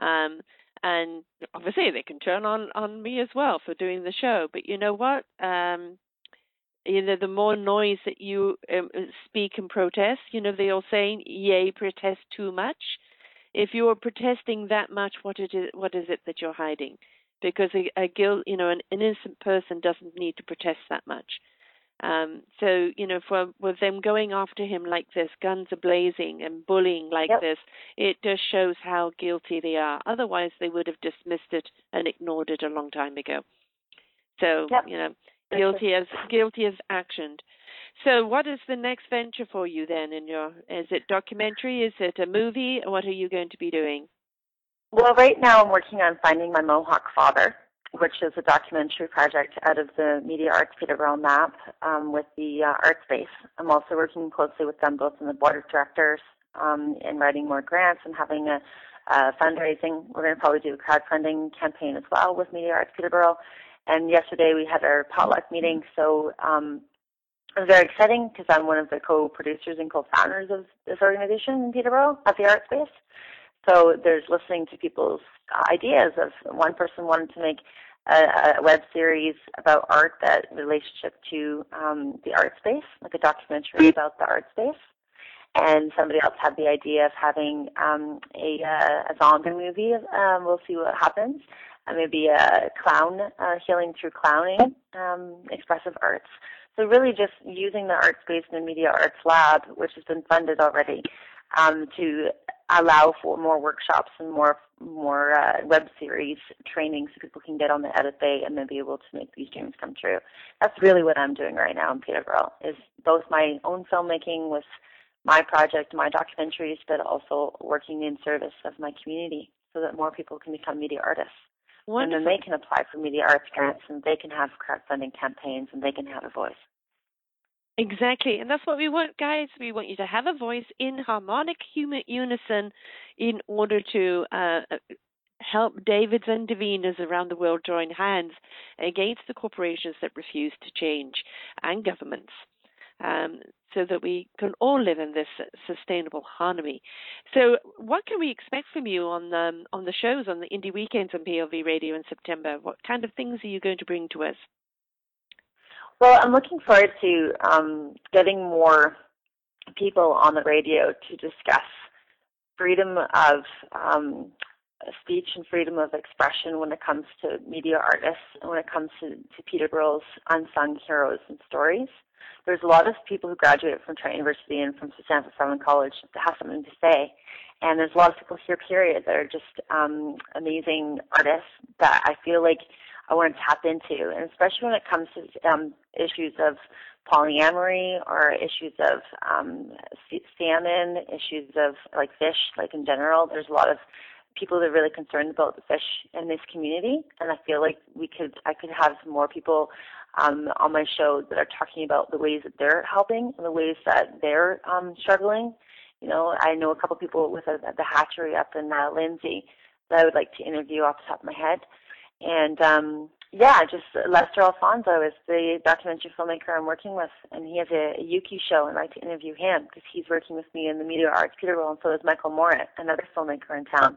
And obviously they can turn on me as well for doing the show. But you know what? The more noise that you speak and protest, they all saying, yay, protest too much. If you are protesting that much, what is it that you're hiding? Because an innocent person doesn't need to protest that much. With them going after him like this, guns are blazing and bullying this, it just shows how guilty they are. Otherwise, they would have dismissed it and ignored it a long time ago. So, guilty as actioned. So what is the next venture for you then? Is it documentary? Is it a movie? What are you going to be doing? Well, right now I'm working on Finding My Mohawk Father, which is a documentary project out of the Media Arts Peterborough MAP with the Arts Base. I'm also working closely with them, both in the board of directors and writing more grants and having a fundraising. We're going to probably do a crowdfunding campaign as well with Media Arts Peterborough. And yesterday we had our potluck meeting, so it was very exciting because I'm one of the co-producers and co-founders of this organization in Peterborough at the Arts Base. So there's listening to people's ideas. Of one person wanted to make a web series about art that relationship to the art space, like a documentary about the art space. And somebody else had the idea of having a zombie movie. We'll see what happens. Maybe a clown, healing through clowning, expressive arts. So really just using the art space in the Media Arts Lab, which has been funded already, to allow for more workshops and more web series training so people can get on the edit bay and then be able to make these dreams come true. That's really what I'm doing right now in Peterborough, is both my own filmmaking with my project, my documentaries, but also working in service of my community so that more people can become media artists. Wonderful. And then they can apply for media arts grants and they can have crowdfunding campaigns and they can have a voice. Exactly. And that's what we want, guys. We want you to have a voice in harmonic human unison in order to help Davids and Divinas around the world join hands against the corporations that refuse to change, and governments, so that we can all live in this sustainable harmony. So what can we expect from you on the shows, on the Indie Weekends on PLV Radio in September? What kind of things are you going to bring to us? Well, I'm looking forward to getting more people on the radio to discuss freedom of speech and freedom of expression when it comes to media artists and when it comes to Peterborough's unsung heroes and stories. There's a lot of people who graduate from Trent University and from Stanford Film and College that have something to say, and there's a lot of people here, period, that are just amazing artists that I feel like I want to tap into, and especially when it comes to issues of polyamory or issues of salmon, issues of like fish, like in general. There's a lot of people that are really concerned about the fish in this community, and I feel like I could have some more people on my show that are talking about the ways that they're helping and the ways that they're struggling. You know, I know a couple people with the hatchery up in Lindsay that I would like to interview off the top of my head. And, just Lester Alfonso is the documentary filmmaker I'm working with, and he has a Yuki show, and I'd like to interview him because he's working with me in the Media Arts Peterborough, and so is Michael Morit, another filmmaker in town.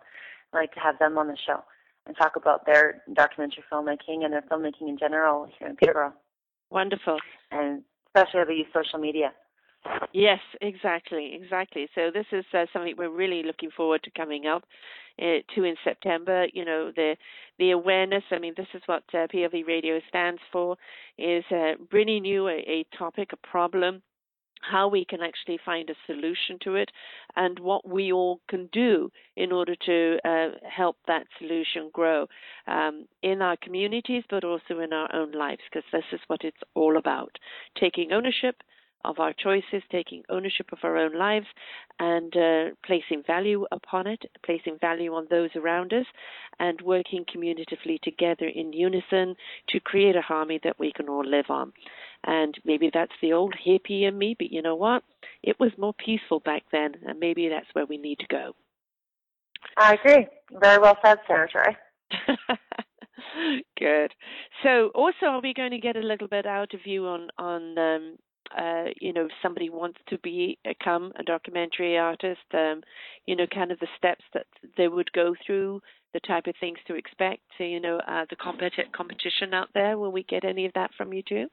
I'd like to have them on the show and talk about their documentary filmmaking and their filmmaking in general here in Peterborough. Wonderful. And especially how they use social media. Yes, exactly. So this is something we're really looking forward to coming up to in September. You know, the awareness, I mean, this is what PLV Radio stands for, is bringing you a topic, a problem, how we can actually find a solution to it, and what we all can do in order to help that solution grow in our communities, but also in our own lives, because this is what it's all about, taking ownership of our choices, taking ownership of our own lives, and placing value upon it, placing value on those around us, and working communitively together in unison to create a harmony that we can all live on. And maybe that's the old hippie in me, but you know what? It was more peaceful back then, and maybe that's where we need to go. I agree. Very well said, Sarah. Good. So also, are we going to get a little bit out of you on if somebody wants to become a documentary artist, kind of the steps that they would go through, the type of things to expect, the competition out there? Will we get any of that from you too?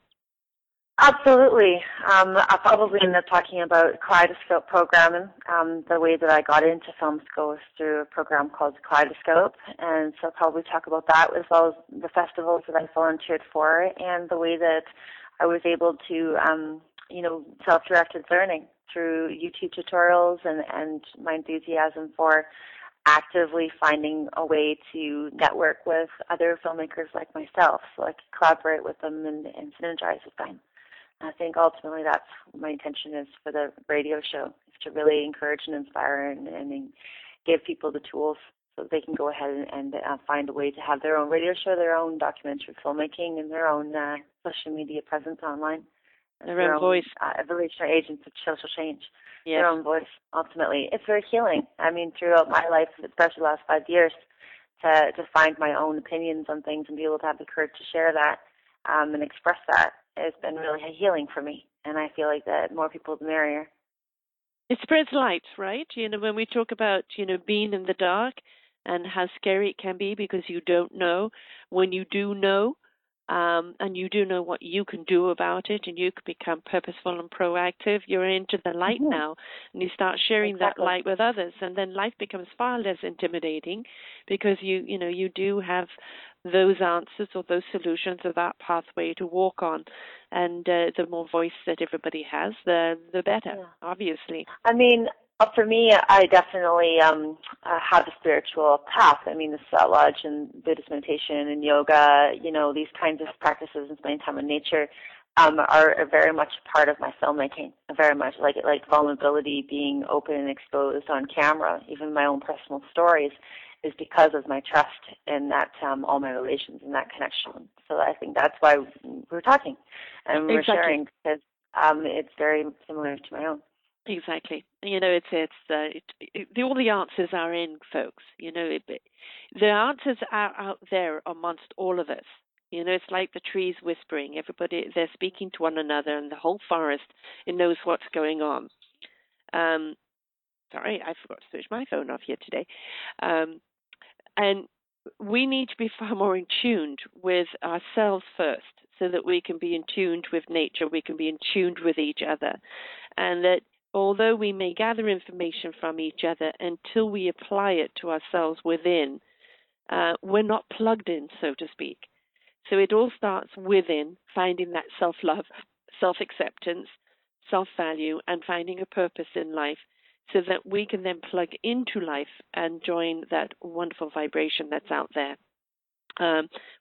Absolutely. I'll probably end up talking about Kaleidoscope programming. The way that I got into film school was through a program called Kaleidoscope, and so I'll probably talk about that, as well as the festivals that I volunteered for and the way that I was able to, self-directed learning through YouTube tutorials and my enthusiasm for actively finding a way to network with other filmmakers like myself, so I could collaborate with them and synergize with them. I think ultimately that's what my intention is for the radio show, is to really encourage and inspire and give people the tools so that they can go ahead and find a way to have their own radio show, their own documentary filmmaking, and their own social media presence online. Their own voice. Evolutionary agents of social change. Yes. Their own voice, ultimately. It's very healing. I mean, throughout my life, especially the last 5 years, to find my own opinions on things and be able to have the courage to share that and express that has been really healing for me. And I feel like that more people, the merrier. It spreads light, right? You know, when we talk about, being in the dark and how scary it can be because you don't know, when you do know, and you do know what you can do about it, and you can become purposeful and proactive. You're into the light mm-hmm. now, and you start sharing exactly. that light with others, and then life becomes far less intimidating because you do have those answers or those solutions or that pathway to walk on, and the more voice that everybody has, the better, yeah. Obviously. I mean, for me, I definitely have a spiritual path. I mean, the sweat lodge and Buddhist meditation and yoga, these kinds of practices and spending time in nature are very much part of my filmmaking, very much like vulnerability, being open and exposed on camera, even my own personal stories, is because of my trust in that all my relations and that connection. So I think that's why we're talking and we're sharing, because It's very similar to my own. Exactly. You know, all the answers are in, folks. You know, the answers are out there amongst all of us. You know, it's like the trees whispering. Everybody, they're speaking to one another, and the whole forest, it knows what's going on. Sorry, I forgot to switch my phone off here today. And we need to be far more in tune with ourselves first, so that we can be in tune with nature, we can be in tune with each other. And that although we may gather information from each other, until we apply it to ourselves within, we're not plugged in, so to speak. So it all starts within, finding that self-love, self-acceptance, self-value, and finding a purpose in life, so that we can then plug into life and join that wonderful vibration that's out there,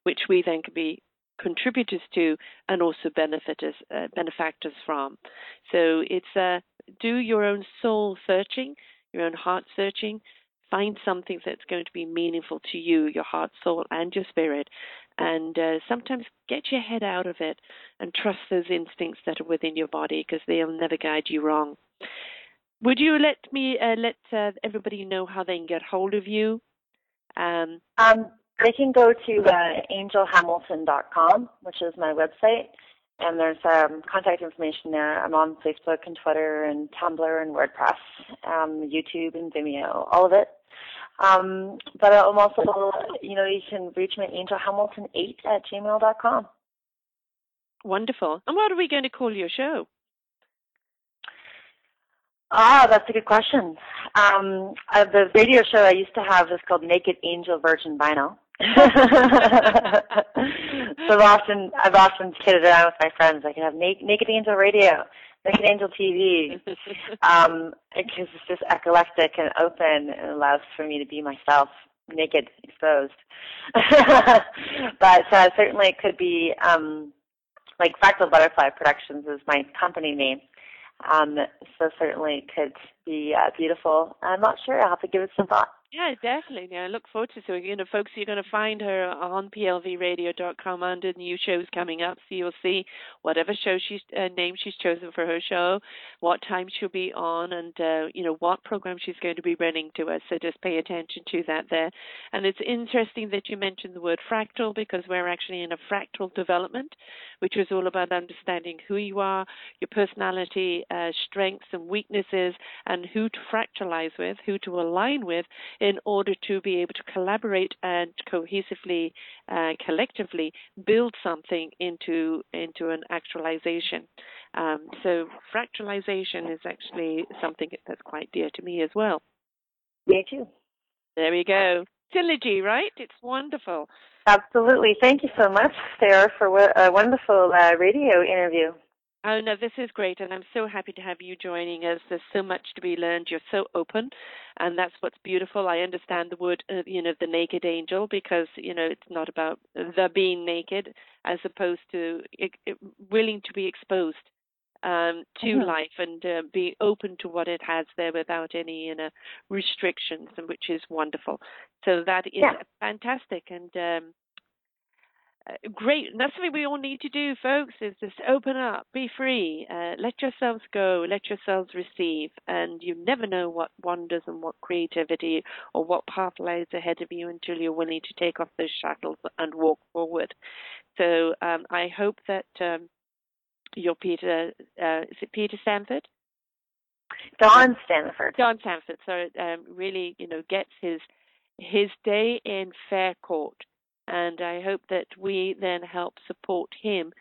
which we then can be contributors to and also benefactors from. So it's do your own soul searching, your own heart searching. Find something that's going to be meaningful to you, your heart, soul, and your spirit. And sometimes get your head out of it and trust those instincts that are within your body, because they'll never guide you wrong. Would you let me let everybody know how they can get hold of you? They can go to angelhamilton.com, which is my website, and there's contact information there. I'm on Facebook and Twitter and Tumblr and WordPress, YouTube and Vimeo, all of it. But I'm also, you can reach me at angelhamilton8@gmail.com. Wonderful. And what are we going to call your show? That's a good question. The radio show I used to have is called Naked Angel Virgin Vinyl. So I've often kidded around with my friends. I can have Naked Angel Radio, Naked Angel TV, because it's just eclectic and open and allows for me to be myself, naked, exposed. But certainly it could be, like Fractal Butterfly Productions is my company name. So certainly it could be beautiful. I'm not sure. I'll have to give it some thought. Yeah, definitely. Yeah, I look forward to it. You know, folks, you're going to find her on plvradio.com under new shows coming up. So you'll see whatever show name she's chosen for her show, what time she'll be on, and, what program she's going to be running to us. So just pay attention to that there. And it's interesting that you mentioned the word fractal, because we're actually in a fractal development, which is all about understanding who you are, your personality, strengths and weaknesses, and who to fractalize with, who to align with, in order to be able to collaborate and cohesively, collectively build something into an actualization. So fractalization is actually something that's quite dear to me as well. Me too. There we go. Synergy, right? It's wonderful. Absolutely. Thank you so much, Sarah, for a wonderful radio interview. Oh, no, this is great, and I'm so happy to have you joining us. There's so much to be learned. You're so open, and that's what's beautiful. I understand the word, the naked angel, because, it's not about the being naked, as opposed to willing to be exposed to life and be open to what it has there without any restrictions, and which is wonderful. So that is fantastic, and great. And that's something we all need to do, folks, is just open up, be free, let yourselves go, let yourselves receive, and you never know what wonders and what creativity or what path lies ahead of you until you're willing to take off those shackles and walk forward. So I hope that your Peter, is it Peter Stanford? Don Stanford, sorry, really, gets his day in fair court. And I hope that we then help support him,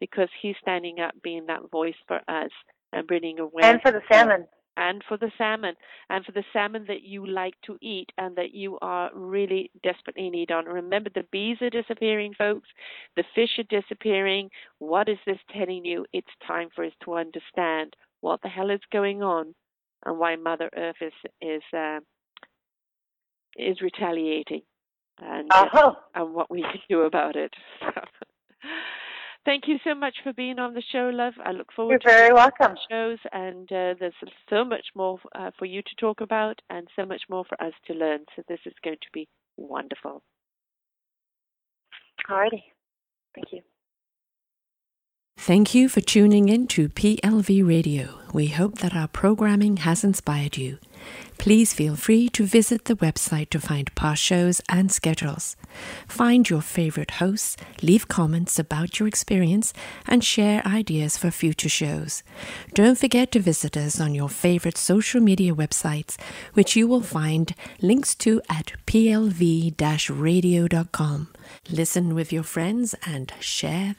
because he's standing up, being that voice for us and bringing awareness. And for the salmon. And for the salmon. And for the salmon that you like to eat and that you are really desperately need on. Remember, the bees are disappearing, folks. The fish are disappearing. What is this telling you? It's time for us to understand what the hell is going on and why Mother Earth is retaliating. And what we can do about it. So, thank you so much for being on the show, love. I look forward to the shows, and there's so much more for you to talk about and so much more for us to learn. So this is going to be wonderful. Alrighty. Thank you. Thank you for tuning in to PLV Radio. We hope that our programming has inspired you. Please feel free to visit the website to find past shows and schedules. Find your favorite hosts, leave comments about your experience, and share ideas for future shows. Don't forget to visit us on your favorite social media websites, which you will find links to at plv-radio.com. Listen with your friends and share